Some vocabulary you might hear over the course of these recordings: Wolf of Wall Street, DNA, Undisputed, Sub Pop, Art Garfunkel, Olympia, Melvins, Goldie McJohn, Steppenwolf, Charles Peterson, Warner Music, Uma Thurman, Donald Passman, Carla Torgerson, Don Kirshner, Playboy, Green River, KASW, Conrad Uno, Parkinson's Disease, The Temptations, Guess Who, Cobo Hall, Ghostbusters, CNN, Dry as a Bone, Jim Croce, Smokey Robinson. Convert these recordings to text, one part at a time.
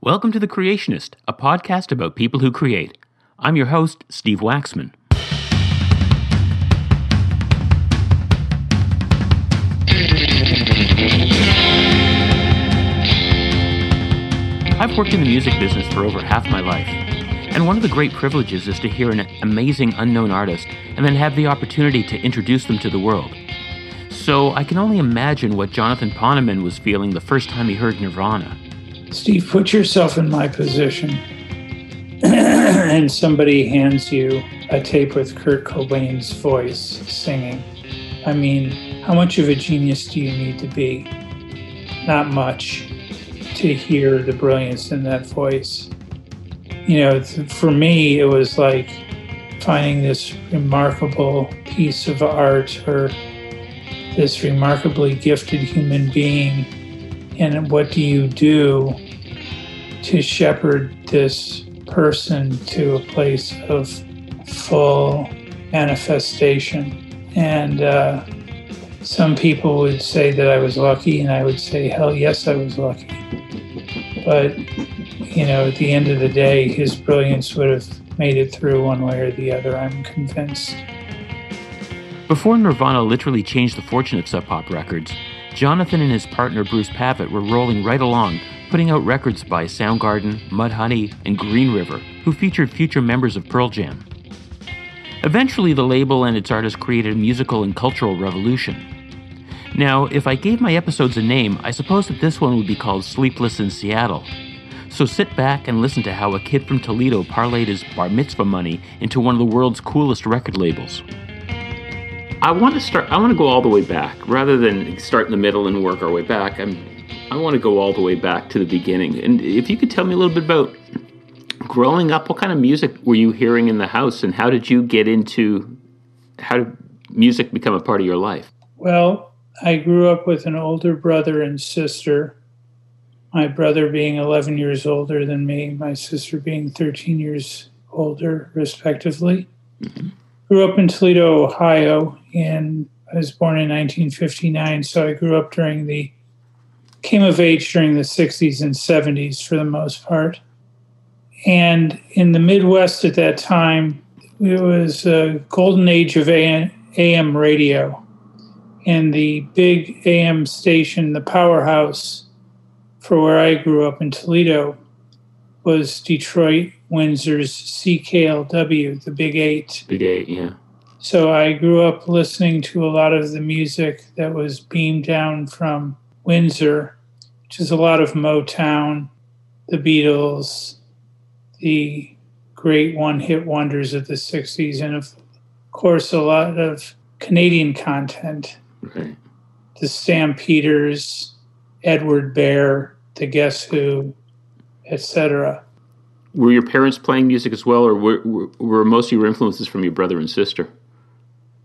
Welcome to The Creationist, a podcast about people who create. I'm your host, Steve Waxman. I've worked in the music business for over half my life, and one of the great privileges is to hear an amazing unknown artist and then have the opportunity to introduce them to the world. So I can only imagine what Jonathan Poneman was feeling the first time he heard Nirvana. Steve, put yourself in my position and somebody hands you a tape with Kurt Cobain's voice singing. I mean, how much of a genius do you need to be? Not much to hear the brilliance in that voice. You know, for me, it was like finding this remarkable piece of art or this remarkably gifted human being. And what do to shepherd this person to a place of full manifestation? And some people would say that I was lucky, and I would say, hell yes, I was lucky. But, you know, at the end of the day, his brilliance would have made it through one way or the other, I'm convinced. Before Nirvana literally changed the fortune of Sub Pop Records, Jonathan and his partner Bruce Pavitt were rolling right along, putting out records by Soundgarden, Mudhoney, and Green River, who featured future members of Pearl Jam. Eventually, the label and its artists created a musical and cultural revolution. Now, if I gave my episodes a name, I suppose that this one would be called Sleepless in Seattle. So sit back and listen to how a kid from Toledo parlayed his bar mitzvah money into one of the world's coolest record labels. I want to go all the way back, rather than start in the middle and work our way back. I want to go all the way back to the beginning. And if you could tell me a little bit about growing up, what kind of music were you hearing in the house, and how did music become a part of your life? Well, I grew up with an older brother and sister, my brother being 11 years older than me, my sister being 13 years older, respectively. Mm-hmm. Grew up in Toledo, Ohio, and I was born in 1959, so I grew up came of age during the 60s and 70s for the most part. And in the Midwest at that time, it was a golden age of AM radio. And the big AM station, the powerhouse for where I grew up in Toledo, was Detroit, Windsor's CKLW, the Big Eight. Big Eight, yeah. So I grew up listening to a lot of the music that was beamed down from Windsor, which is a lot of Motown, the Beatles, the great one-hit wonders of the 60s, and of course a lot of Canadian content. Right. The Stampeders, Edward Bear, the Guess Who, etc. Were your parents playing music as well, or were most of your influences from your brother and sister?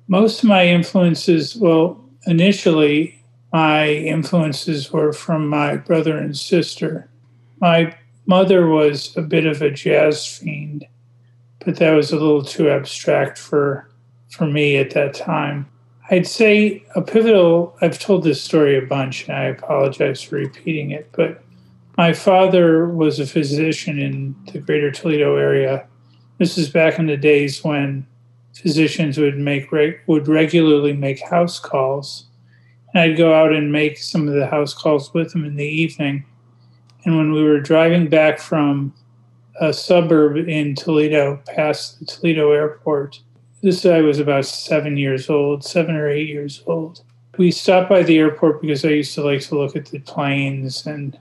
Most of my influences, initially my influences were from my brother and sister. My mother was a bit of a jazz fiend, but that was a little too abstract for me at that time. I'd say I've told this story a bunch, and I apologize for repeating it, but my father was a physician in the greater Toledo area. This is back in the days when physicians would regularly make house calls. And I'd go out and make some of the house calls with him in the evening. And when we were driving back from a suburb in Toledo past the Toledo airport, I was about 7 or 8 years old. We stopped by the airport because I used to like to look at the planes and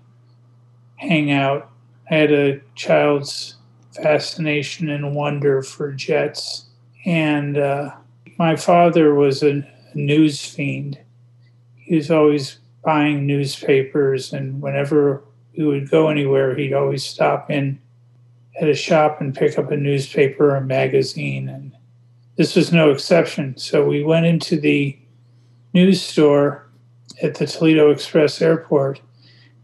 hang out. I had a child's fascination and wonder for jets. And my father was a news fiend. He was always buying newspapers, and whenever we would go anywhere, he'd always stop in at a shop and pick up a newspaper or a magazine. And this was no exception. So we went into the news store at the Toledo Express Airport.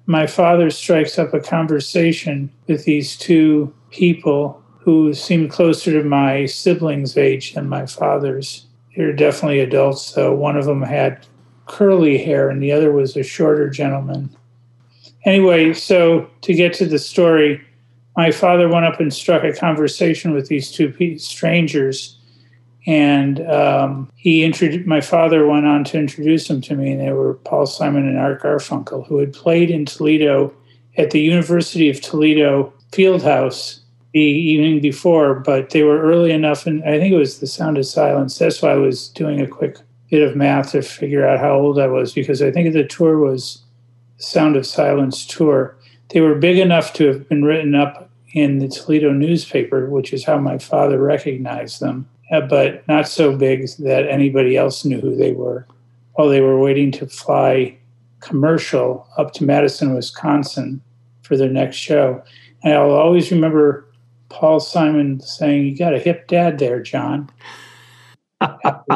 My father strikes up a conversation with these two people who seem closer to my siblings' age than my father's. They're definitely adults, though. One of them had curly hair, and the other was a shorter gentleman. Anyway, so to get to the story, my father went up and struck a conversation with these two strangers, and my father went on to introduce them to me, and they were Paul Simon and Art Garfunkel, who had played in Toledo at the University of Toledo Fieldhouse the evening before, but they were early enough, and I think it was The Sound of Silence. That's why I was doing a quick bit of math to figure out how old I was, because I think the tour was The Sound of Silence tour. They were big enough to have been written up in the Toledo newspaper, which is how my father recognized them, but not so big that anybody else knew who they were, while they were waiting to fly commercial up to Madison, Wisconsin for their next show. And I'll always remember Paul Simon saying, "You got a hip dad there, John."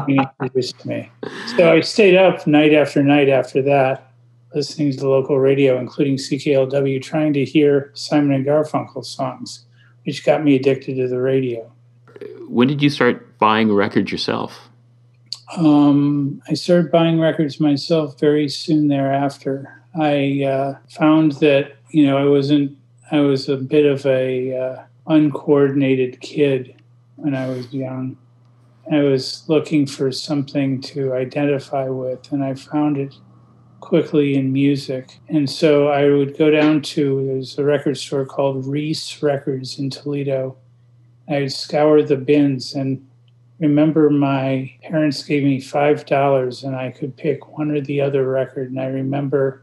Introduced me. So I stayed up night after that, listening to the local radio, including CKLW, trying to hear Simon and Garfunkel songs, which got me addicted to the radio. When did you start buying records yourself? I started buying records myself very soon thereafter. I found that, I was a bit of a uncoordinated kid when I was young. I was looking for something to identify with, and I found it quickly in music. And so I would go down to, there's a record store called Reese Records in Toledo. I would scour the bins, and remember my parents gave me $5 and I could pick one or the other record. And I remember,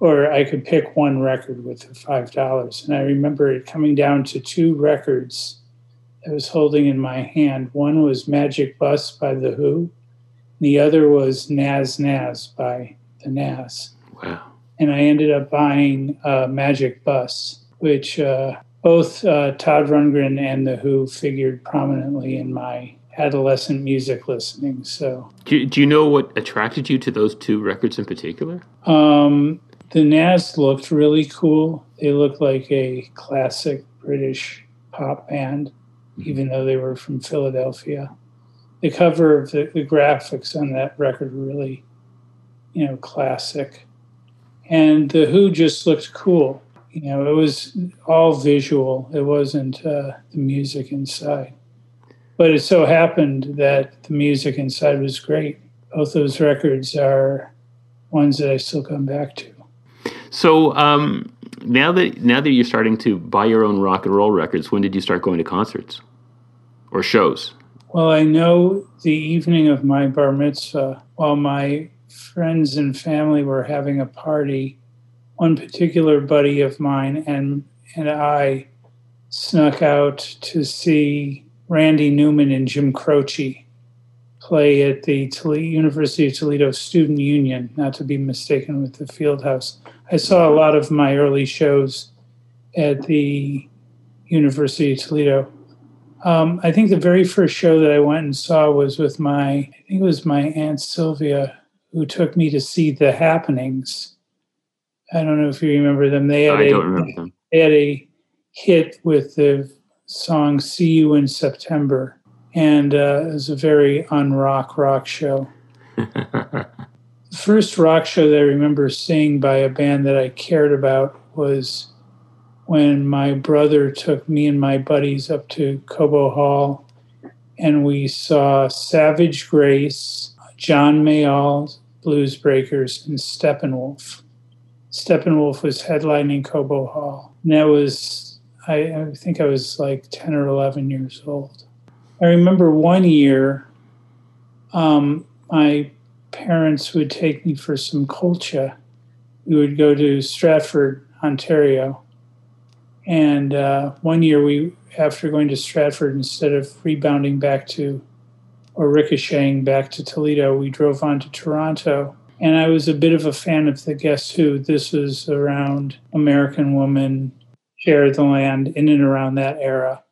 or I could pick one record with the $5. And I remember it coming down to two records I was holding in my hand. One was Magic Bus by The Who. The other was Nazz Nazz by The Nazz. Wow. And I ended up buying Magic Bus, which both Todd Rundgren and The Who figured prominently in my adolescent music listening. So, do you know what attracted you to those two records in particular? The Nazz looked really cool. They looked like a classic British pop band, even though they were from Philadelphia. The cover of the graphics on that record were really, classic. And The Who just looked cool. It was all visual. It wasn't the music inside. But it so happened that the music inside was great. Both those records are ones that I still come back to. So now that you're starting to buy your own rock and roll records, when did you start going to concerts or shows? Well, I know the evening of my bar mitzvah, while my friends and family were having a party, one particular buddy of mine and I snuck out to see Randy Newman and Jim Croce play at the University of Toledo Student Union, not to be mistaken with the Fieldhouse. I saw a lot of my early shows at the University of Toledo. I think the very first show that I went and saw was with my Aunt Sylvia, who took me to see The Happenings. I don't know if you remember them. They had a hit with the song "See You in September," and it was a very rock show. The first rock show that I remember seeing by a band that I cared about was when my brother took me and my buddies up to Cobo Hall, and we saw Savage Grace, John Mayall, Blues Breakers, and Steppenwolf. Steppenwolf was headlining Cobo Hall. And that was, I think I was like 10 or 11 years old. I remember one year, my parents would take me for some kulcha. We would go to Stratford, Ontario, and one year after going to Stratford, instead of rebounding back to or ricocheting back to Toledo, we drove on to Toronto. And I was a bit of a fan of the Guess Who. This was around American Woman, Share the Land, in and around that era.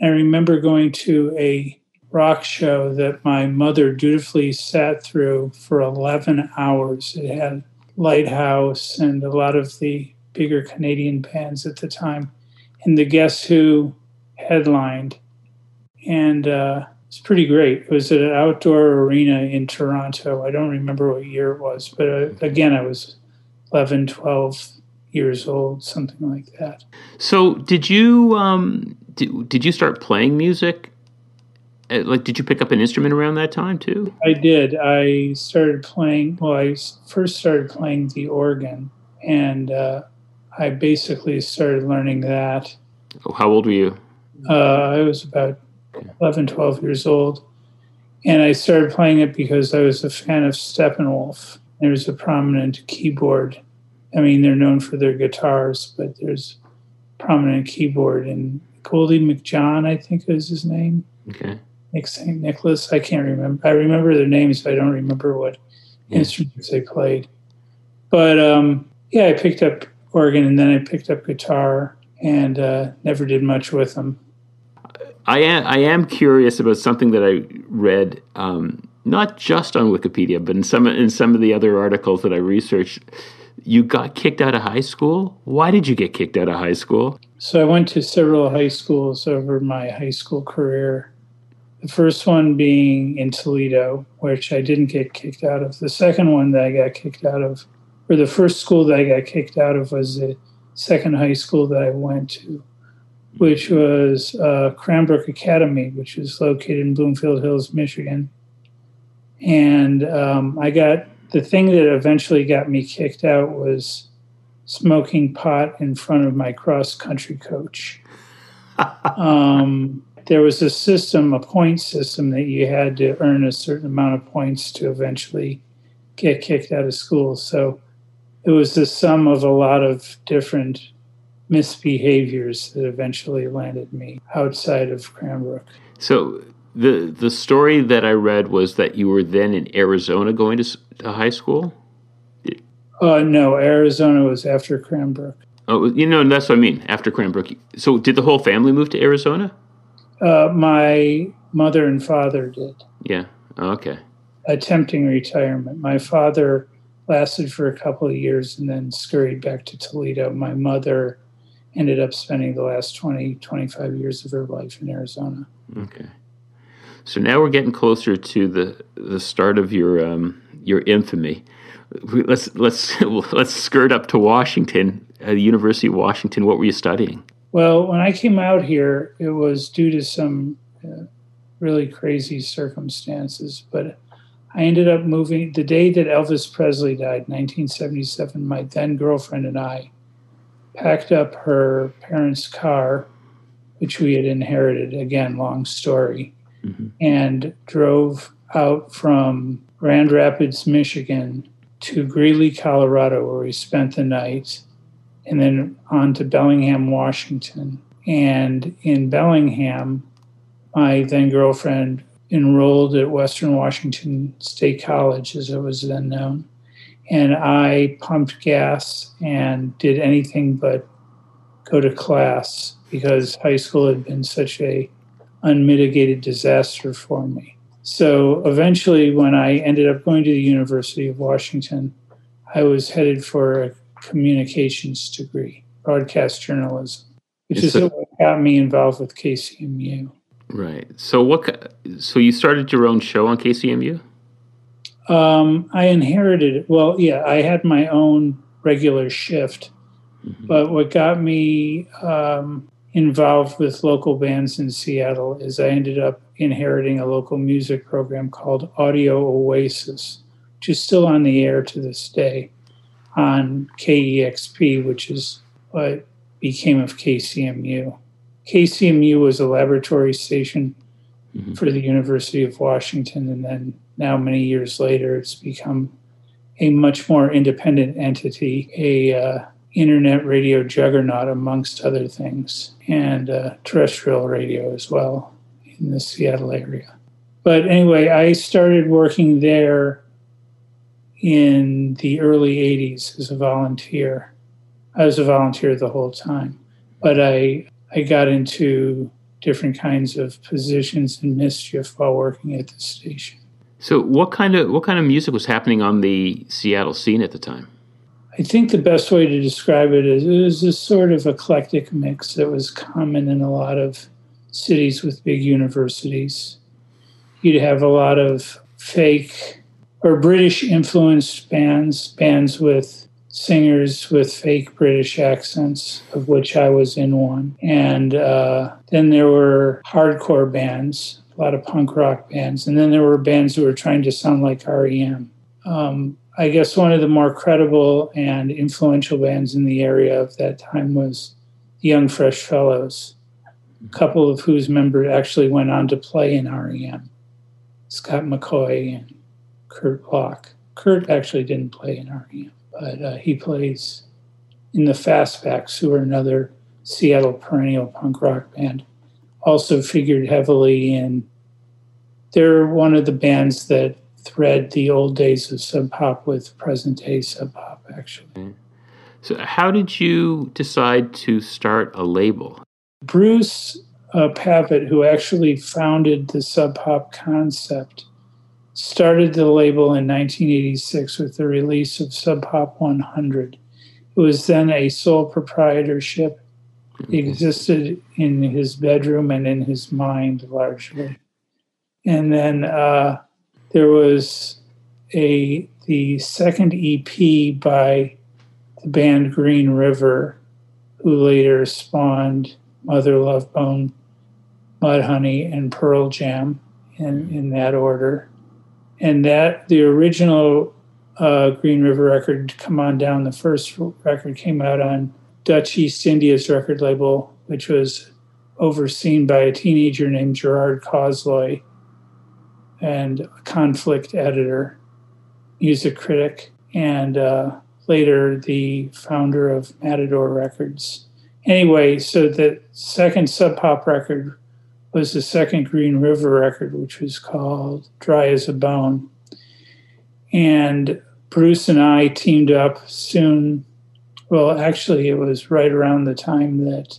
And I remember going to a rock show that my mother dutifully sat through for 11 hours. It had Lighthouse and a lot of the bigger Canadian bands at the time. And the Guess Who headlined. And it's pretty great. It was at an outdoor arena in Toronto. I don't remember what year it was, but again, I was 11, 12 years old, something like that. So did you start playing music? Like, did you pick up an instrument around that time too? I did. I started playing. Well, I first started playing the organ, and I basically started learning that. How old were you? I was about 11, 12 years old. And I started playing it because I was a fan of Steppenwolf. There was a prominent keyboard. I mean, they're known for their guitars, but there's prominent keyboard. And Goldie McJohn, I think is his name. Okay. Nick St. Nicholas. I can't remember. I remember their names, but I don't remember what instruments they played. But, I picked up organ, and then I picked up guitar, and never did much with them. I am curious about something that I read, not just on Wikipedia, but in some of the other articles that I researched. You got kicked out of high school? Why did you get kicked out of high school? So I went to several high schools over my high school career. The first one being in Toledo, which I didn't get kicked out of. The second one that I got kicked out of, or the first school that I got kicked out of, was the second high school that I went to, which was Cranbrook Academy, which is located in Bloomfield Hills, Michigan. And the thing that eventually got me kicked out was smoking pot in front of my cross-country coach. There was a system, a point system, that you had to earn a certain amount of points to eventually get kicked out of school. So it was the sum of a lot of different misbehaviors that eventually landed me outside of Cranbrook. So the story that I read was that you were then in Arizona going to high school? No, Arizona was after Cranbrook. Oh, that's what I mean, after Cranbrook. So did the whole family move to Arizona? My mother and father did. Yeah, okay. Attempting retirement. My father lasted for a couple of years and then scurried back to Toledo. My mother ended up spending the last 20, 25 years of her life in Arizona. Okay. So now we're getting closer to the start of your infamy. Let's skirt up to Washington, at the University of Washington. What were you studying? Well, when I came out here, it was due to some really crazy circumstances, but I ended up moving. The day that Elvis Presley died, 1977, my then girlfriend and I packed up her parents' car, which we had inherited, again, long story, and drove out from Grand Rapids, Michigan, to Greeley, Colorado, where we spent the night, and then on to Bellingham, Washington. And in Bellingham, my then girlfriend enrolled at Western Washington State College, as it was then known. And I pumped gas and did anything but go to class because high school had been such a unmitigated disaster for me. So eventually, when I ended up going to the University of Washington, I was headed for a communications degree, broadcast journalism, which is what got me involved with KCMU. Right. So So you started your own show on KCMU? I inherited. Well, yeah, I had my own regular shift, but what got me involved with local bands in Seattle is I ended up inheriting a local music program called Audio Oasis, which is still on the air to this day on KEXP, which is what became of KCMU. KCMU was a laboratory station for the University of Washington, and then now many years later it's become a much more independent entity, a internet radio juggernaut amongst other things, and terrestrial radio as well in the Seattle area. But anyway, I started working there in the early 80s as a volunteer. I was a volunteer the whole time, but I got into different kinds of positions and mischief while working at the station. So what kind of music was happening on the Seattle scene at the time? I think the best way to describe it is it was this sort of eclectic mix that was common in a lot of cities with big universities. You'd have a lot of fake or British-influenced bands with singers with fake British accents, of which I was in one. And then there were hardcore bands, a lot of punk rock bands. And then there were bands who were trying to sound like R.E.M. I guess one of the more credible and influential bands in the area of that time was the Young Fresh Fellows, a couple of whose members actually went on to play in R.E.M., Scott McCoy and Kurt Bloch. Kurt actually didn't play in R.E.M., but he plays in the Fastbacks, who are another Seattle perennial punk rock band. Also figured heavily in, they're one of the bands that thread the old days of Sub Pop with present-day Sub Pop, actually. So how did you decide to start a label? Bruce Pavitt, who actually founded the Sub Pop concept, started the label in 1986 with the release of Sub Pop 100. It was then a sole proprietorship. It existed in his bedroom and in his mind, largely. And then there was the second EP by the band Green River, who later spawned Mother Love Bone, Mudhoney, and Pearl Jam in that order. And that the original Green River record, Come On Down, the first record came out on Dutch East India's record label, which was overseen by a teenager named Gerard Cosloy and a conflict editor, music critic, and later the founder of Matador Records. Anyway, so the second Sub Pop record was the second Green River record, which was called Dry as a Bone. And Bruce and I teamed up soon. Well, actually, it was right around the time that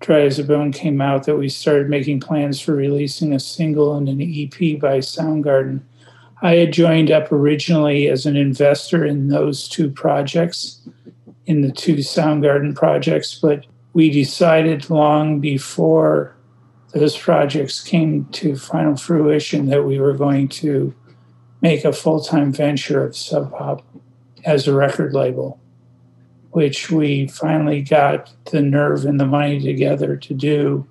Dry as a Bone came out that we started making plans for releasing a single and an EP by Soundgarden. I had joined up originally as an investor in those two projects, in the two Soundgarden projects, but we decided long before those projects came to final fruition that we were going to make a full-time venture of Sub Pop as a record label, which we finally got the nerve and the money together to do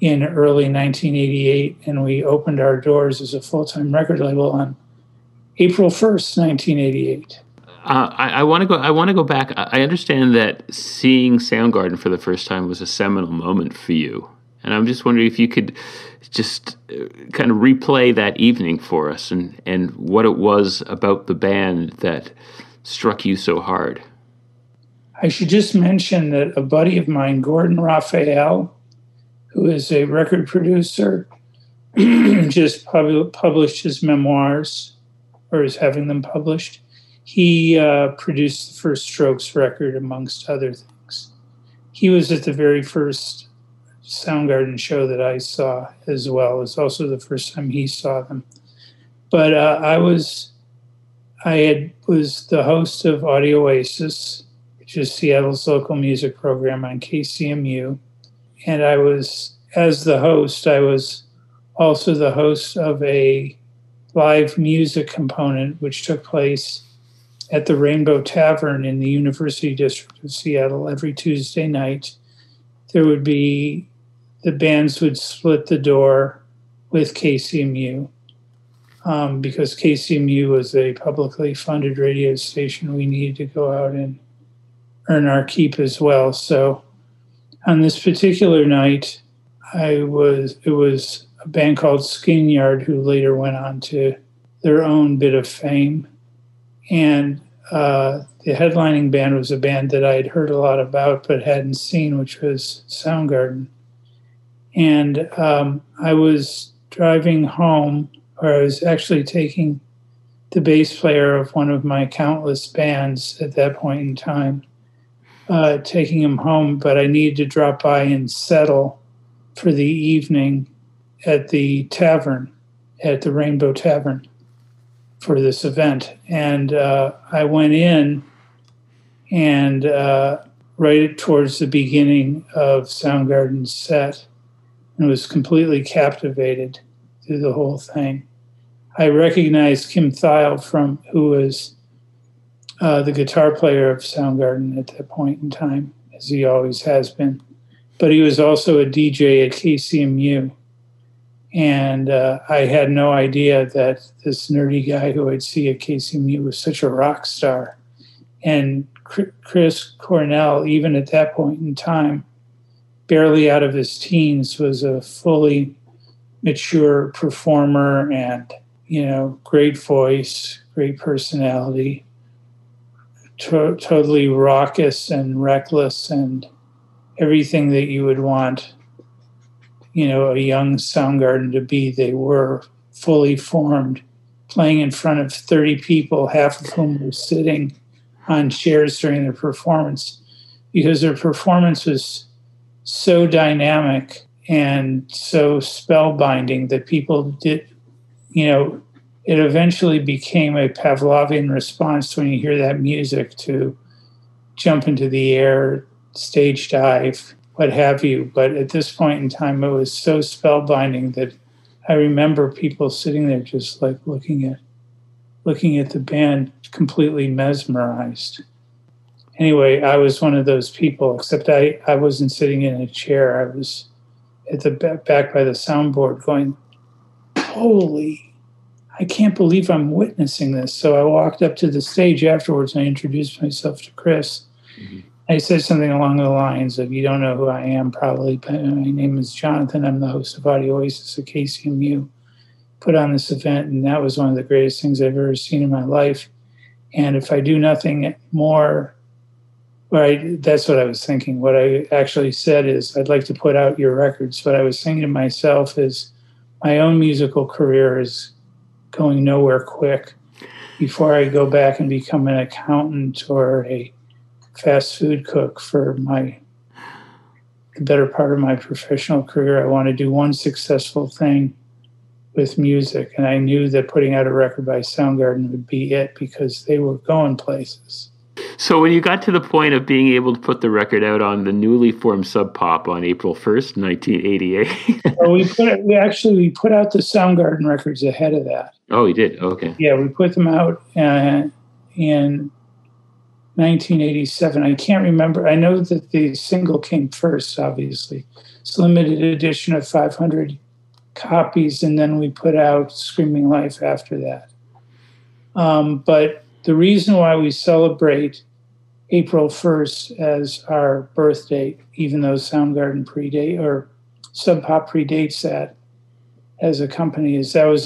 in early 1988. And we opened our doors as a full-time record label on April 1st, 1988. I want to go back. I understand that seeing Soundgarden for the first time was a seminal moment for you. And I'm just wondering if you could just kind of replay that evening for us and what it was about the band that struck you so hard. I should just mention that a buddy of mine, Gordon Raphael, who is a record producer, just published his memoirs, or is having them published. He produced the first Strokes record, amongst other things. He was at the very first Soundgarden show that I saw as well. It was also the first time he saw them. But I was the host of Audio Oasis, which is Seattle's local music program on KCMU. And I was, as the host, I was also the host of a live music component, which took place at the Rainbow Tavern in the University District of Seattle every Tuesday night. There would be, the bands would split the door with KCMU because KCMU was a publicly funded radio station. We needed to go out and earn our keep as well. So on this particular night, it was a band called Skin Yard who later went on to their own bit of fame. And the headlining band was a band that I had heard a lot about but hadn't seen, which was Soundgarden. And I was driving home, or I was actually taking the bass player of one of my countless bands at that point in time, taking him home, but I needed to drop by and settle for the evening at the tavern, at the Rainbow Tavern, for this event. And I went in, and right towards the beginning of Soundgarden's set, and was completely captivated through the whole thing. I recognized Kim Thiel, who was the guitar player of Soundgarden at that point in time, as he always has been. But he was also a DJ at KCMU. And I had no idea that this nerdy guy who I'd see at KCMU was such a rock star. And Chris Cornell, even at that point in time, barely out of his teens, was a fully mature performer and, you know, great voice, great personality, totally raucous and reckless and everything that you would want, you know, a young Soundgarden to be. They were fully formed, playing in front of 30 people, half of whom were sitting on chairs during their performance, because their performance was so dynamic and so spellbinding that people did, you know, it eventually became a Pavlovian response when you hear that music to jump into the air, stage dive, what have you. But at this point in time, it was so spellbinding that I remember people sitting there just like looking at the band, completely mesmerized. Anyway, I was one of those people, except I wasn't sitting in a chair. I was at the back by the soundboard going, holy, I can't believe I'm witnessing this. So I walked up to the stage afterwards and I introduced myself to Chris. Mm-hmm. I said something along the lines of, you don't know who I am probably, but my name is Jonathan. I'm the host of Audio Oasis at KCMU. Put on this event, and that was one of the greatest things I've ever seen in my life. And if I do nothing more, right, that's what I was thinking. What I actually said is, I'd like to put out your records. What I was thinking to myself is, my own musical career is going nowhere quick. Before I go back and become an accountant or a fast food cook for the better part of my professional career, I want to do one successful thing with music. And I knew that putting out a record by Soundgarden would be it, because they were going places. So when you got to the point of being able to put the record out on the newly formed Sub Pop on April 1st, 1988. Well, we put out the Soundgarden records ahead of that. Oh, you did? Okay. Yeah, we put them out in 1987. I can't remember. I know that the single came first, obviously. It's a limited edition of 500 copies, and then we put out Screaming Life after that. But the reason why we celebrate April 1st as our birth date, even though Soundgarden predate or Sub Pop predates that as a company, is that was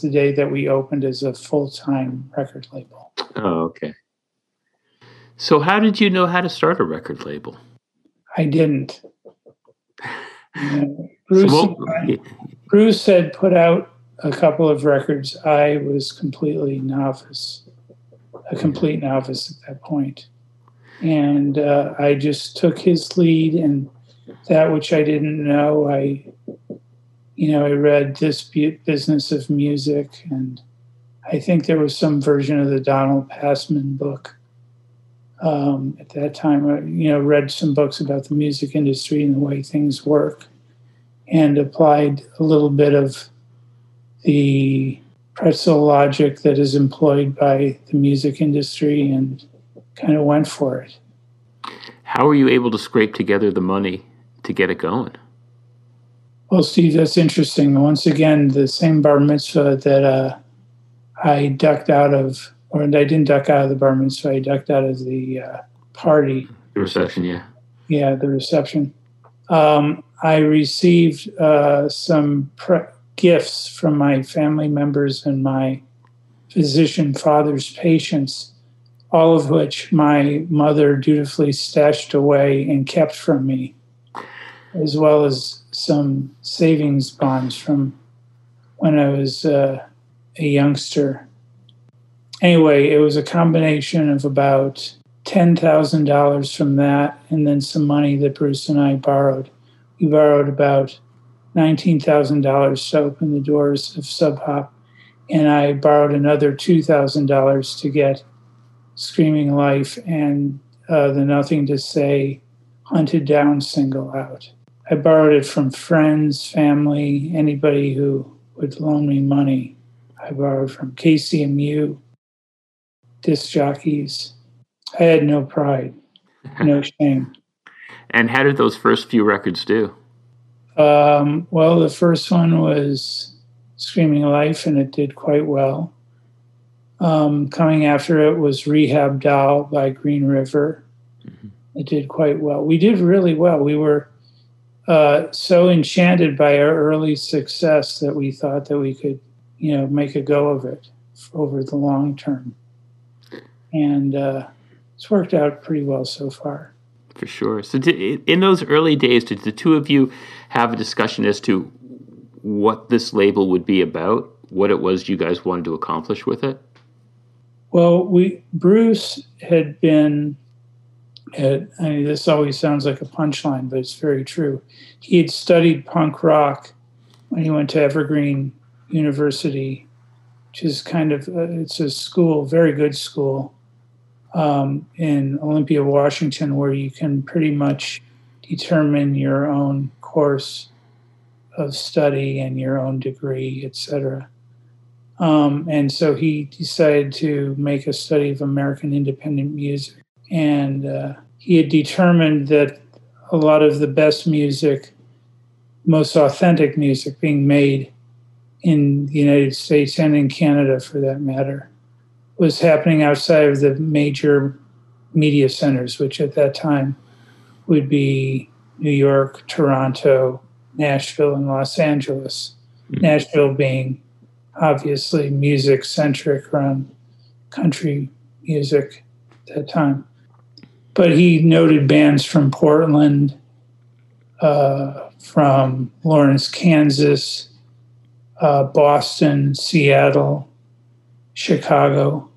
the day that we opened as a full-time record label. Oh, okay. So how did you know how to start a record label? I didn't. You know, Bruce had put out a couple of records. I was a complete novice at that point. And I just took his lead, and that which I didn't know, I read This Business of Music, and I think there was some version of the Donald Passman book. At that time, I read some books about the music industry and the way things work, and applied a little bit of the pretzel logic that is employed by the music industry, and kind of went for it. How were you able to scrape together the money to get it going? Well, Steve, that's interesting. Once again, the same bar mitzvah that I ducked out of the party. The reception, yeah. Yeah, the reception. I received some gifts from my family members and my physician father's patients, all of which my mother dutifully stashed away and kept from me, as well as some savings bonds from when I was a youngster. Anyway, it was a combination of about $10,000 from that, and then some money that Bruce and I borrowed. We borrowed about $19,000 to open the doors of Sub Pop, and I borrowed another $2,000 to get Screaming Life and the Nothing to Say Hunted Down single out. I borrowed it from friends, family, anybody who would loan me money. I borrowed from KCMU, disc jockeys. I had no pride, no shame. And how did those first few records do? Well, the first one was Screaming Life, and it did quite well. Coming after it was Rehab Doll by Green River. Mm-hmm. It did quite well. We did really well. We were so enchanted by our early success that we thought that we could, you know, make a go of it over the long term. And it's worked out pretty well so far. For sure. So in those early days, did the two of you have a discussion as to what this label would be about, what it was you guys wanted to accomplish with it? Well, Bruce had been, this always sounds like a punchline, but it's very true. He had studied punk rock when he went to Evergreen University, which is kind of, it's a school, very good school, in Olympia, Washington, where you can pretty much determine your own course of study and your own degree, etc. And so he decided to make a study of American independent music. And he had determined that a lot of the best music, most authentic music being made in the United States and in Canada, for that matter, was happening outside of the major media centers, which at that time would be New York, Toronto, Nashville, and Los Angeles. Mm-hmm. Nashville being obviously music-centric, around country music at that time. But he noted bands from Portland, from Lawrence, Kansas, Boston, Seattle, Chicago,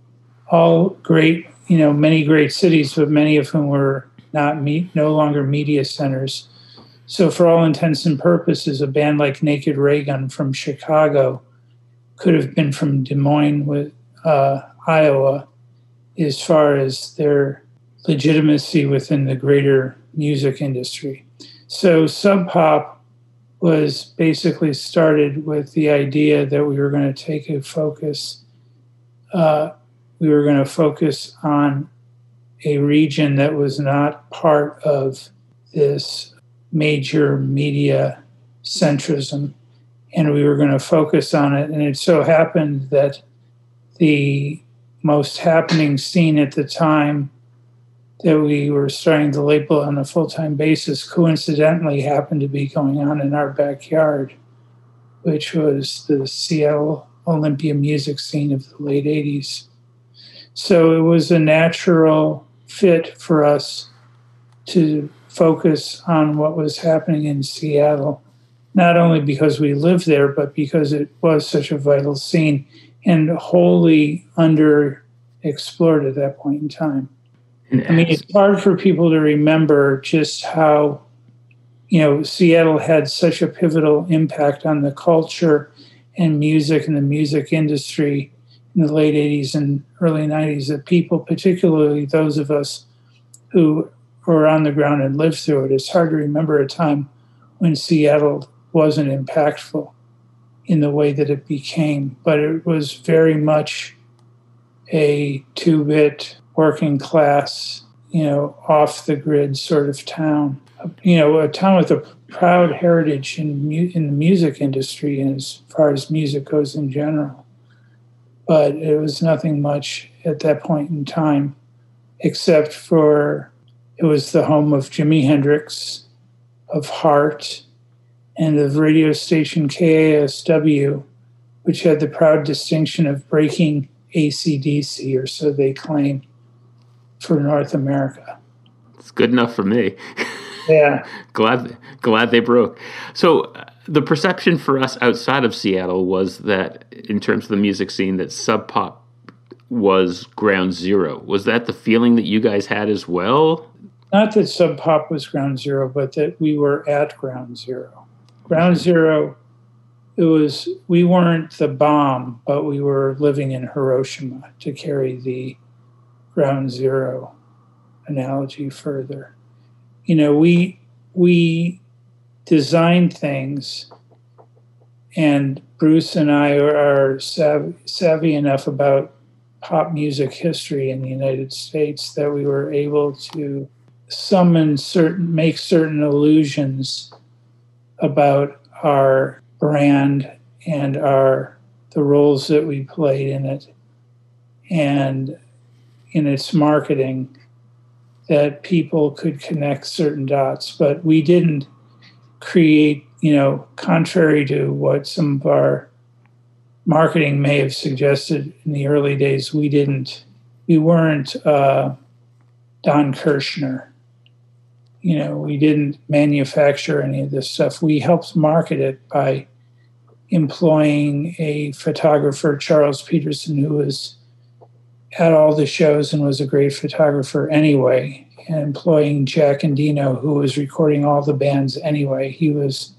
all great, you know, many great cities, but many of whom were not no longer media centers. So for all intents and purposes, a band like Naked Ray Gun from Chicago could have been from Des Moines, with Iowa, as far as their legitimacy within the greater music industry. So Sub Pop was basically started with the idea that we were going to take a focus. We were going to focus on a region that was not part of this major media centrism, and we were going to focus on it. And it so happened that the most happening scene at the time that we were starting the label on a full-time basis coincidentally happened to be going on in our backyard, which was the Seattle Olympia music scene of the late 80s. So it was a natural fit for us to focus on what was happening in Seattle, not only because we lived there, but because it was such a vital scene and wholly underexplored at that point in time. I mean, it's hard for people to remember just how, you know, Seattle had such a pivotal impact on the culture and music and the music industry in the late 80s and early 90s that people, particularly those of us who were on the ground and lived through it, it's hard to remember a time when Seattle wasn't impactful in the way that it became. But it was very much a two-bit working class, you know, off the grid sort of town. You know, a town with a proud heritage in the music industry and as far as music goes in general. But it was nothing much at that point in time, except for it was the home of Jimi Hendrix, of Heart, and of radio station KASW, which had the proud distinction of breaking AC/DC, or so they claimed, for North America. It's good enough for me. Yeah. glad they broke. So the perception for us outside of Seattle was that, in terms of the music scene, that Sub Pop was ground zero. Was that the feeling that you guys had as well? Not that Sub Pop was ground zero, but that we were at ground zero. Ground zero, it was, we weren't the bomb, but we were living in Hiroshima, to carry the ground zero analogy further. You know, we designed things, and Bruce and I are savvy enough about pop music history in the United States that we were able to summon certain, make certain illusions about our brand and our the roles that we played in it and in its marketing, that people could connect certain dots. But we didn't create, you know, contrary to what some of our marketing may have suggested in the early days, we weren't Don Kirshner. You know, we didn't manufacture any of this stuff. We helped market it by employing a photographer, Charles Peterson, who was at all the shows and was a great photographer anyway, and employing Jack Endino, who was recording all the bands anyway. He was,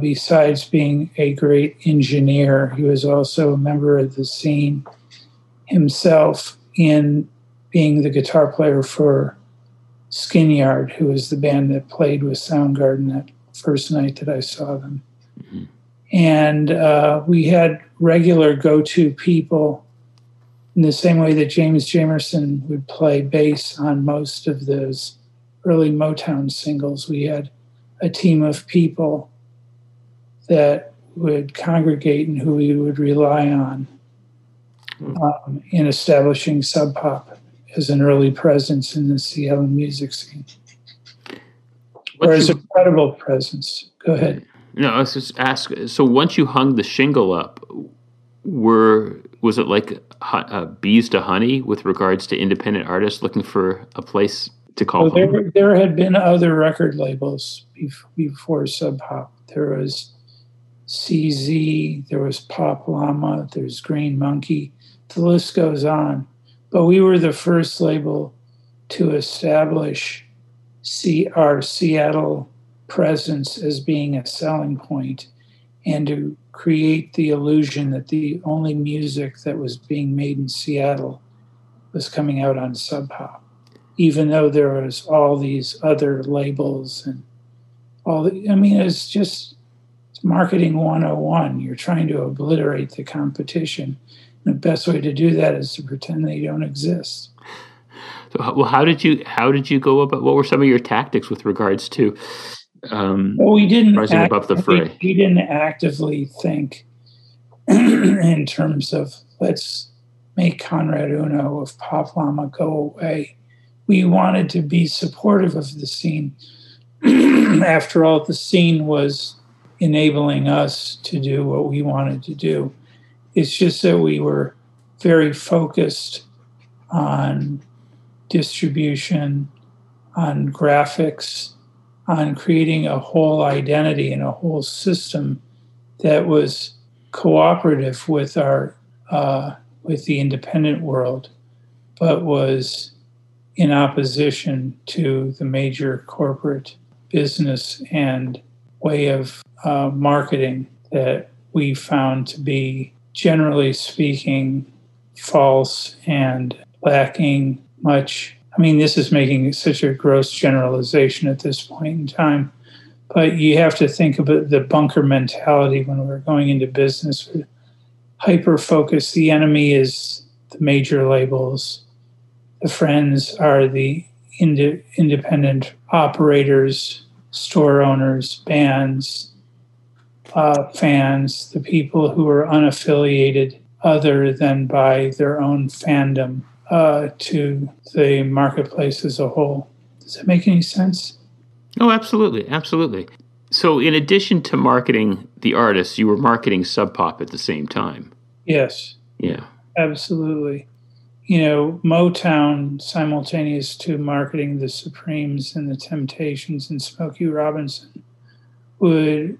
besides being a great engineer, he was also a member of the scene himself in being the guitar player for Skin Yard, who was the band that played with Soundgarden that first night that I saw them. Mm-hmm. And we had regular go-to people in the same way that James Jamerson would play bass on most of those early Motown singles. We had a team of people that would congregate and who we would rely on in establishing Sub Pop as an early presence in the Seattle music scene, or as a credible presence. Go ahead. No, I was just asking. So once you hung the shingle up, was it like bees to honey with regards to independent artists looking for a place to call home? There had been other record labels before Sub Pop. There was CZ. There was Pop Llama. There's Green Monkey. The list goes on. But we were the first label to establish our Seattle presence as being a selling point and to create the illusion that the only music that was being made in Seattle was coming out on Sub Pop, even though there was all these other labels and all the, I mean, it's just it's marketing 101. You're trying to obliterate the competition. The best way to do that is to pretend they don't exist. So, well, how did you go about? What were some of your tactics with regards to rising above the fray? We didn't actively think in terms of let's make Conrad Uno of Pop Llama go away. We wanted to be supportive of the scene. After all, the scene was enabling us to do what we wanted to do. It's just that we were very focused on distribution, on graphics, on creating a whole identity and a whole system that was cooperative with our with the independent world, but was in opposition to the major corporate business and way of marketing that we found to be, generally speaking, false and lacking much. I mean, this is making such a gross generalization at this point in time, but you have to think about the bunker mentality when we're going into business. Hyper-focus, the enemy is the major labels. The friends are the independent operators, store owners, bands, fans, the people who are unaffiliated other than by their own fandom to the marketplace as a whole. Does that make any sense? Oh, absolutely. Absolutely. So in addition to marketing the artists, you were marketing Sub Pop at the same time. Yes. Yeah. Absolutely. You know, Motown, simultaneous to marketing the Supremes and the Temptations and Smokey Robinson, would,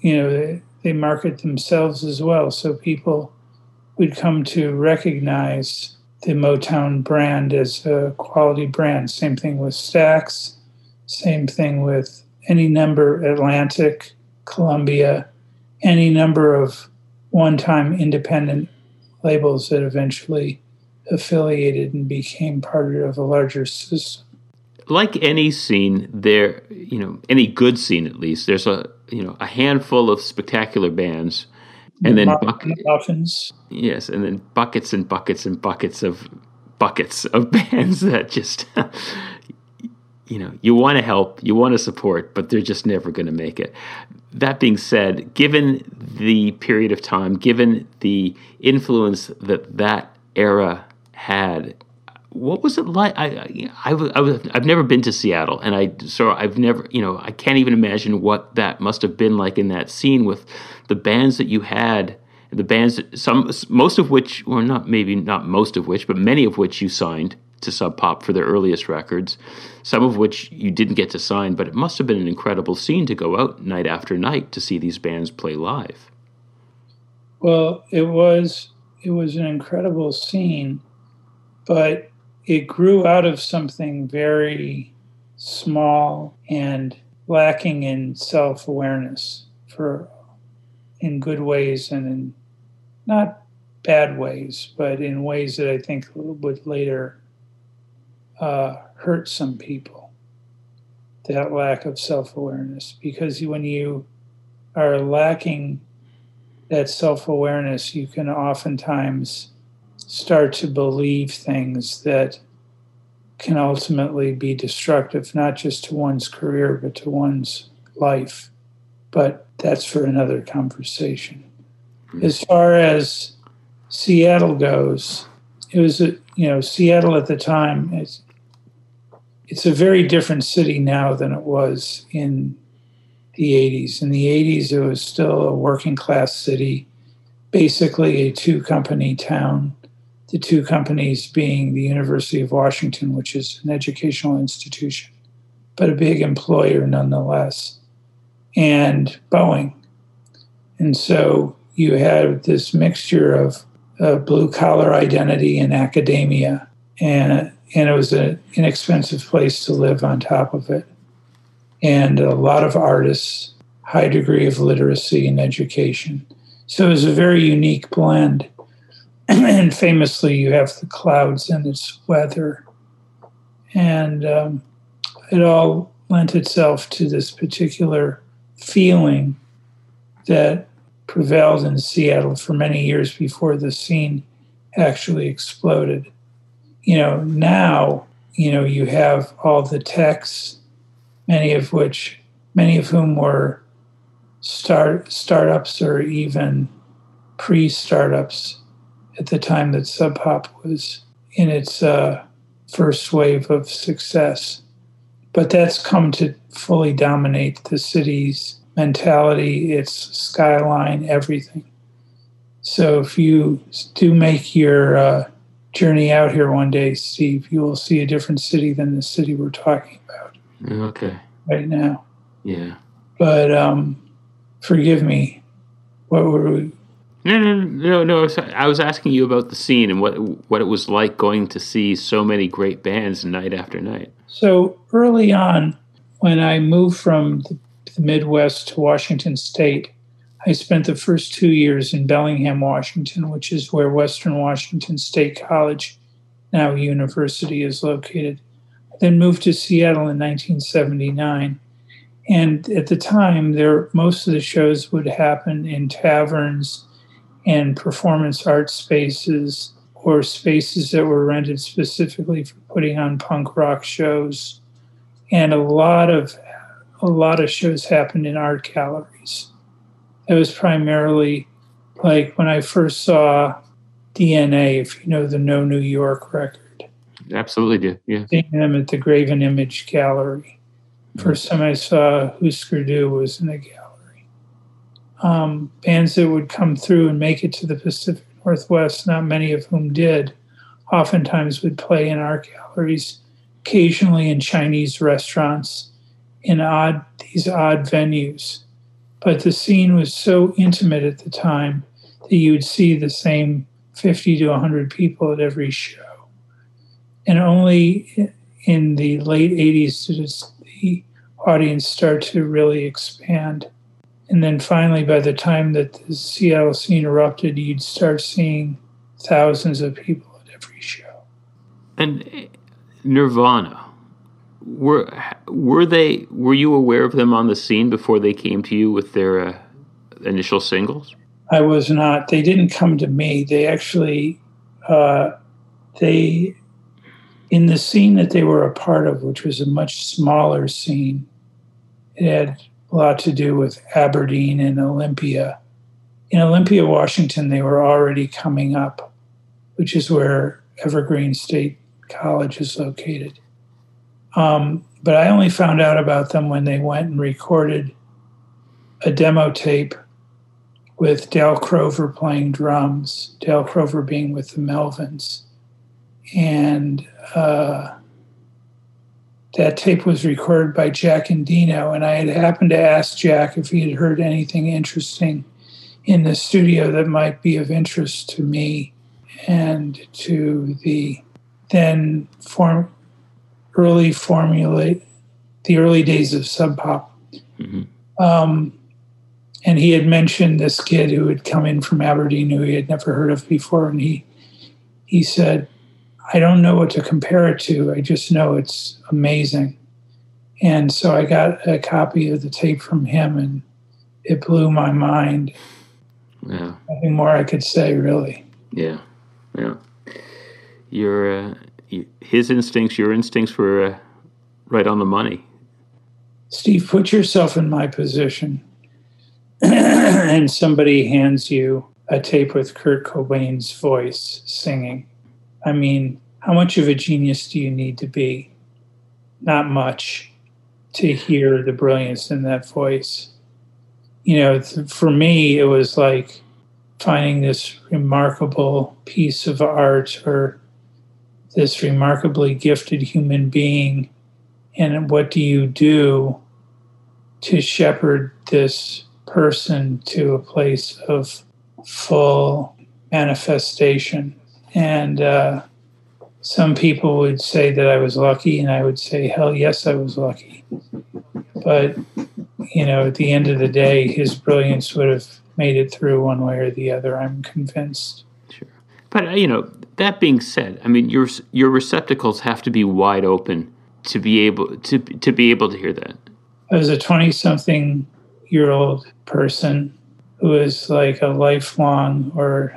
you know, they market themselves as well. So people would come to recognize the Motown brand as a quality brand. Same thing with Stax, same thing with any number, Atlantic, Columbia, any number of one-time independent labels that eventually affiliated and became part of a larger system. Like any scene, there, you know, any good scene at least, there's a handful of spectacular bands And then muffins. Yes, and then buckets and buckets and buckets of bands that just, you know, you want to help, you want to support, but they're just never going to make it. That being said, given the period of time, given the influence that that era had, what was it like? I've never been to Seattle, and I've never, you know, I can't even imagine what that must have been like in that scene with the bands that you had, the bands, many of which you signed to Sub Pop for their earliest records, some of which you didn't get to sign, but it must have been an incredible scene to go out night after night to see these bands play live. Well, it was an incredible scene, but it grew out of something very small and lacking in self-awareness in good ways and in not bad ways, but in ways that I think would later hurt some people, that lack of self-awareness. Because when you are lacking that self-awareness, you can oftentimes start to believe things that can ultimately be destructive, not just to one's career, but to one's life. But that's for another conversation. As far as Seattle goes, it was, Seattle at the time, it's a very different city now than it was in the 80s. In the 80s, it was still a working class city, basically a two-company town. The two companies being the University of Washington, which is an educational institution, but a big employer nonetheless, and Boeing. And so you had this mixture of blue-collar identity and academia, and it was an inexpensive place to live on top of it. And a lot of artists, high degree of literacy and education. So it was a very unique blend. And famously, you have the clouds and its weather. And it all lent itself to this particular feeling that prevailed in Seattle for many years before the scene actually exploded. Now, you have all the techs, many of whom were startups or even pre-startups at the time that Sub Pop was in its first wave of success. But that's come to fully dominate the city's mentality, its skyline, everything. So if you do make your journey out here one day, Steve, you will see a different city than the city we're talking about. Okay. Right now. Yeah. But forgive me. What were we? No. I was asking you about the scene and what it was like going to see so many great bands night after night. So early on, when I moved from the Midwest to Washington State, I spent the first 2 years in Bellingham, Washington, which is where Western Washington State College, now university, is located. I then moved to Seattle in 1979. And at the time, most of the shows would happen in taverns and performance art spaces, or spaces that were rented specifically for putting on punk rock shows. And a lot of shows happened in art galleries. It was primarily like when I first saw DNA, if you know the No New York record. Absolutely do, yeah. Seeing them at the Graven Image Gallery. First time I saw Husker Du was in the gallery. Bands that would come through and make it to the Pacific Northwest, not many of whom did, oftentimes would play in art galleries, occasionally in Chinese restaurants, in these odd venues. But the scene was so intimate at the time that you would see the same 50 to 100 people at every show. And only in the late 80s did the audience start to really expand. And then finally, by the time that the Seattle scene erupted, you'd start seeing thousands of people at every show. And Nirvana, were you aware of them on the scene before they came to you with their initial singles? I was not. They didn't come to me. They actually, in the scene that they were a part of, which was a much smaller scene, it had a lot to do with Aberdeen and Olympia. In Olympia, Washington, they were already coming up, which is where Evergreen State College is located. But I only found out about them when they went and recorded a demo tape with Dale Crover playing drums, Dale Crover being with the Melvins. And that tape was recorded by Jack Endino, and I had happened to ask Jack if he had heard anything interesting in the studio that might be of interest to me and to the then early days of Sub Pop. Mm-hmm. And he had mentioned this kid who had come in from Aberdeen who he had never heard of before, and he said, I don't know what to compare it to. I just know it's amazing. And so I got a copy of the tape from him, and it blew my mind. Yeah. Nothing more I could say, really. Yeah, yeah. His instincts, your instincts were right on the money. Steve, put yourself in my position, and somebody hands you a tape with Kurt Cobain's voice singing. I mean, how much of a genius do you need to be? Not much to hear the brilliance in that voice. You know, for me, it was like finding this remarkable piece of art or this remarkably gifted human being. And what do you do to shepherd this person to a place of full manifestation? And some people would say that I was lucky, and I would say, hell yes, I was lucky. But, you know, at the end of the day, his brilliance would have made it through one way or the other, I'm convinced. Sure. But, you know, that being said, I mean, your receptacles have to be wide open to be able to be able to hear that. I was a 20-something-year-old person who was like a lifelong or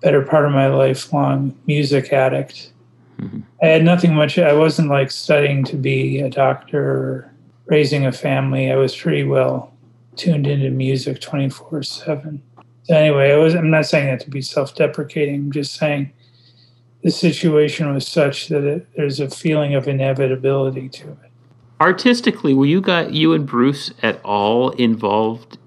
better part of my lifelong music addict. Mm-hmm. I had nothing much. I wasn't like studying to be a doctor or raising a family. I was pretty well tuned into music 24/7. So anyway, I'm not saying that to be self-deprecating. I'm just saying the situation was such that there's a feeling of inevitability to it. Artistically, were you and Bruce at all involved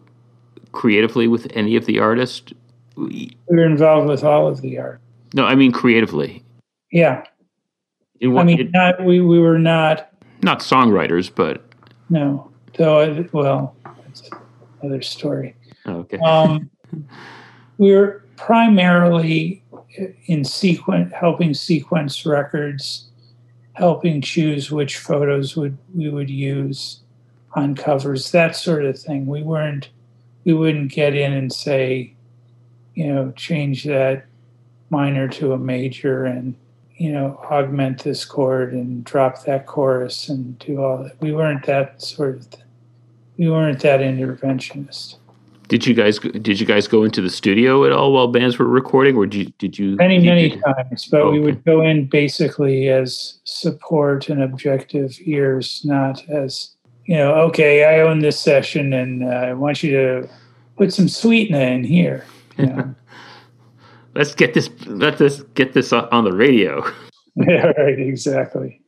creatively with any of the artists? We were involved with all of the art. No, I mean creatively. Yeah. We were not... Not songwriters, but... No. Though, well, that's another story. Oh, okay. We were primarily in helping sequence records, helping choose which photos we would use on covers, that sort of thing. We wouldn't get in and say, you know, change that minor to a major and, you know, augment this chord and drop that chorus and do all that. We weren't that sort of thing. We weren't that interventionist. Did you guys go into the studio at all while bands were recording, or did you? Many times, but we would go in basically as support and objective ears, not as, you know, okay, I own this session and I want you to put some sweetener in here. Yeah. Let's get this on the radio. Yeah, right, exactly.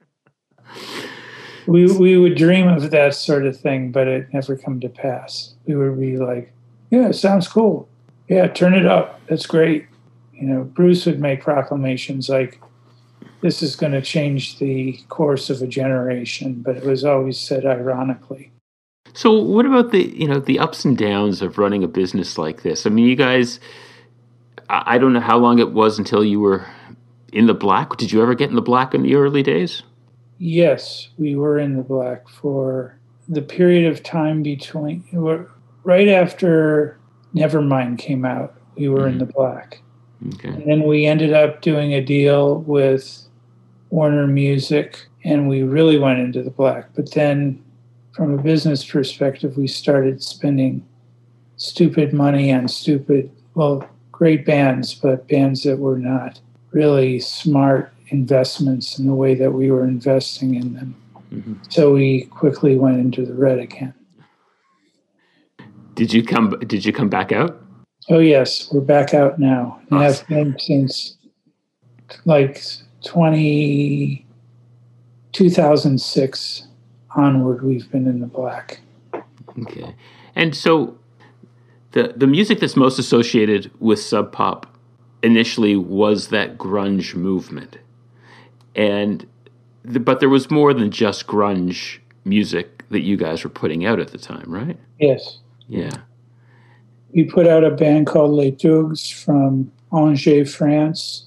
We would dream of that sort of thing, but it never come to pass. We would be like, yeah, it sounds cool. Yeah, turn it up. That's great. You know, Bruce would make proclamations like, this is going to change the course of a generation, but it was always said ironically. So what about the ups and downs of running a business like this? I mean, you guys, I don't know how long it was until you were in the black. Did you ever get in the black in the early days? Yes, we were in the black for the period of time between, right after Nevermind came out, we were in the black. Okay. And then we ended up doing a deal with Warner Music, and we really went into the black. But then, from a business perspective, we started spending stupid money on stupid well, great bands, but bands that were not really smart investments in the way that we were investing in them. Mm-hmm. So we quickly went into the red again. Did you come back out? Oh, yes. We're back out now. And I've been since like 2006 onward, we've been in the black. Okay. And so the music that's most associated with Sub Pop initially was that grunge movement. But there was more than just grunge music that you guys were putting out at the time, right? Yes. Yeah. We put out a band called Les Dougs from Angers, France.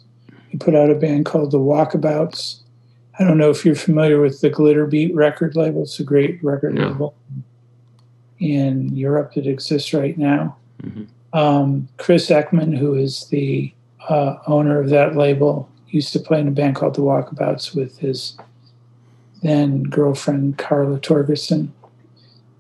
We put out a band called The Walkabouts. I don't know if you're familiar with the Glitter Beat record label. It's a great record label in Europe that exists right now. Mm-hmm. Chris Ekman, who is the owner of that label, used to play in a band called The Walkabouts with his then girlfriend, Carla Torgerson.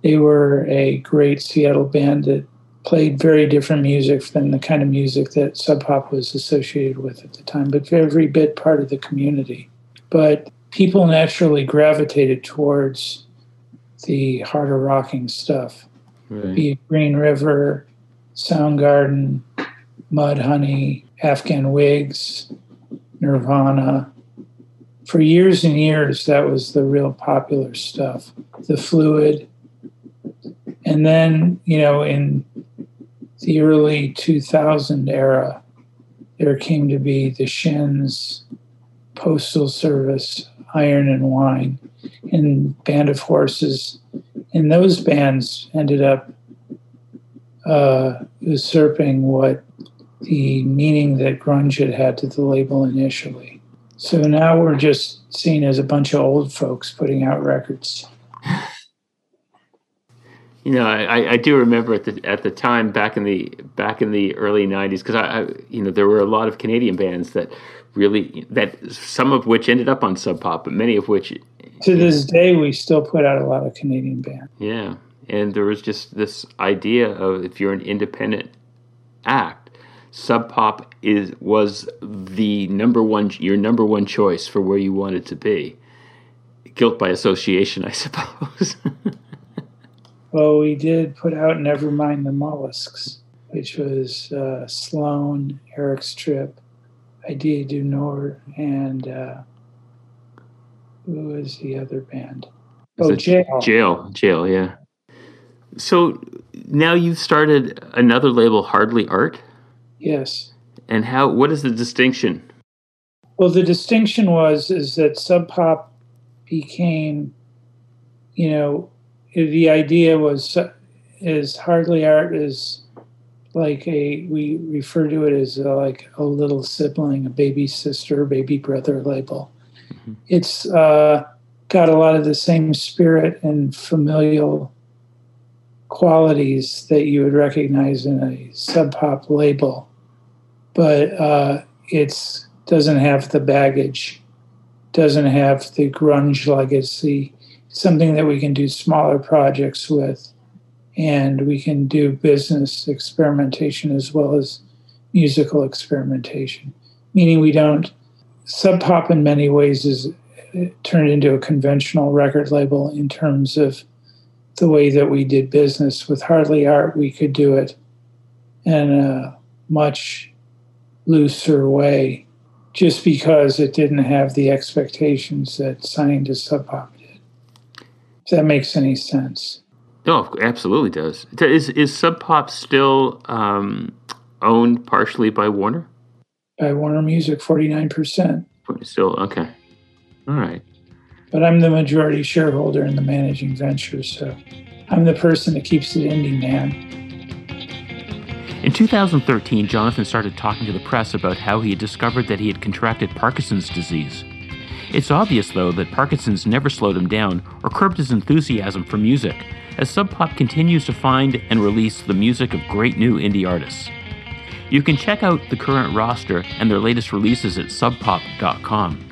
They were a great Seattle band that played very different music than the kind of music that Sub Pop was associated with at the time, but every bit part of the community. But people naturally gravitated towards the harder rocking stuff, right. Be it Green River, Soundgarden, Mudhoney, Afghan Wigs, Nirvana. For years and years, that was the real popular stuff, the Fluid. And then, you know, in the early 2000 era, there came to be the Shins, Postal Service, Iron and Wine, and Band of Horses. And those bands ended up usurping what the meaning that grunge had to the label initially. So now we're just seen as a bunch of old folks putting out records. You know, I do remember at the time back in the early 90s, because I you know, there were a lot of Canadian bands that really, that some of which ended up on Sub Pop, but many of which to this day we still put out a lot of Canadian bands. Yeah, and there was just this idea of, if you're an independent act, Sub Pop was the number one choice for where you wanted to be. Guilt by association, I suppose. Well, we did put out Nevermind the Mollusks, which was Sloan, Eric Strip, Idea du Nord, and who was the other band? Oh, Jail. Jail, yeah. So now you've started another label, Hardly Art? Yes. And what is the distinction? Well, the distinction is that Sub Pop became, you know, the idea is Hardly Art is like we refer to it as like a little sibling, a baby sister, baby brother label. Mm-hmm. It's got a lot of the same spirit and familial qualities that you would recognize in a Sub Pop label, but it doesn't have the baggage, doesn't have the grunge legacy. Something that we can do smaller projects with, and we can do business experimentation as well as musical experimentation. Meaning Sub Pop in many ways is turned into a conventional record label in terms of the way that we did business. With Hardly Art, we could do it in a much looser way just because it didn't have the expectations that signing to Sub Pop. If that makes any sense. Oh, absolutely does. Is Sub Pop still owned partially by Warner? By Warner Music, 49%. Still, okay. All right. But I'm the majority shareholder in the managing venture, so I'm the person that keeps it indie, man. In 2013, Jonathan started talking to the press about how he had discovered that he had contracted Parkinson's disease. It's obvious, though, that Parkinson's never slowed him down or curbed his enthusiasm for music, as Sub Pop continues to find and release the music of great new indie artists. You can check out the current roster and their latest releases at subpop.com.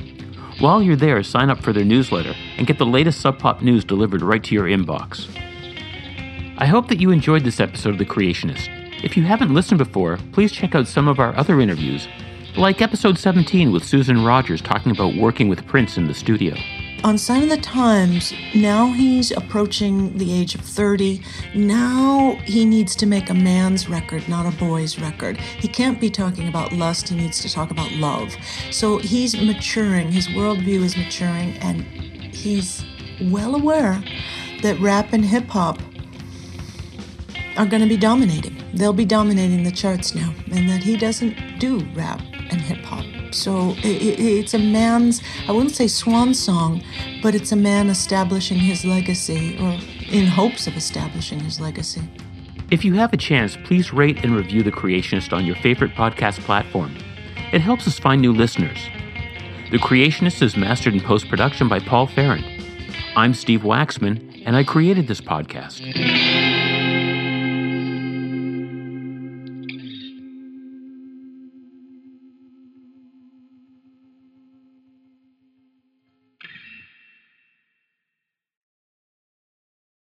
While you're there, sign up for their newsletter and get the latest Sub Pop news delivered right to your inbox. I hope that you enjoyed this episode of The Creationist. If you haven't listened before, please check out some of our other interviews, like episode 17 with Susan Rogers talking about working with Prince in the studio. On Sign of the Times, now he's approaching the age of 30. Now he needs to make a man's record, not a boy's record. He can't be talking about lust. He needs to talk about love. So he's maturing. His worldview is maturing, and he's well aware that rap and hip-hop are going to be dominating. They'll be dominating the charts now, and that he doesn't do rap and hip-hop. So it's a man's, I wouldn't say swan song, but it's a man establishing his legacy, or in hopes of establishing his legacy. If you have a chance, please rate and review The Creationist on your favorite podcast platform. It helps us find new listeners. The Creationist is mastered in post-production by Paul Ferrand. I'm Steve Waxman, and I created this podcast.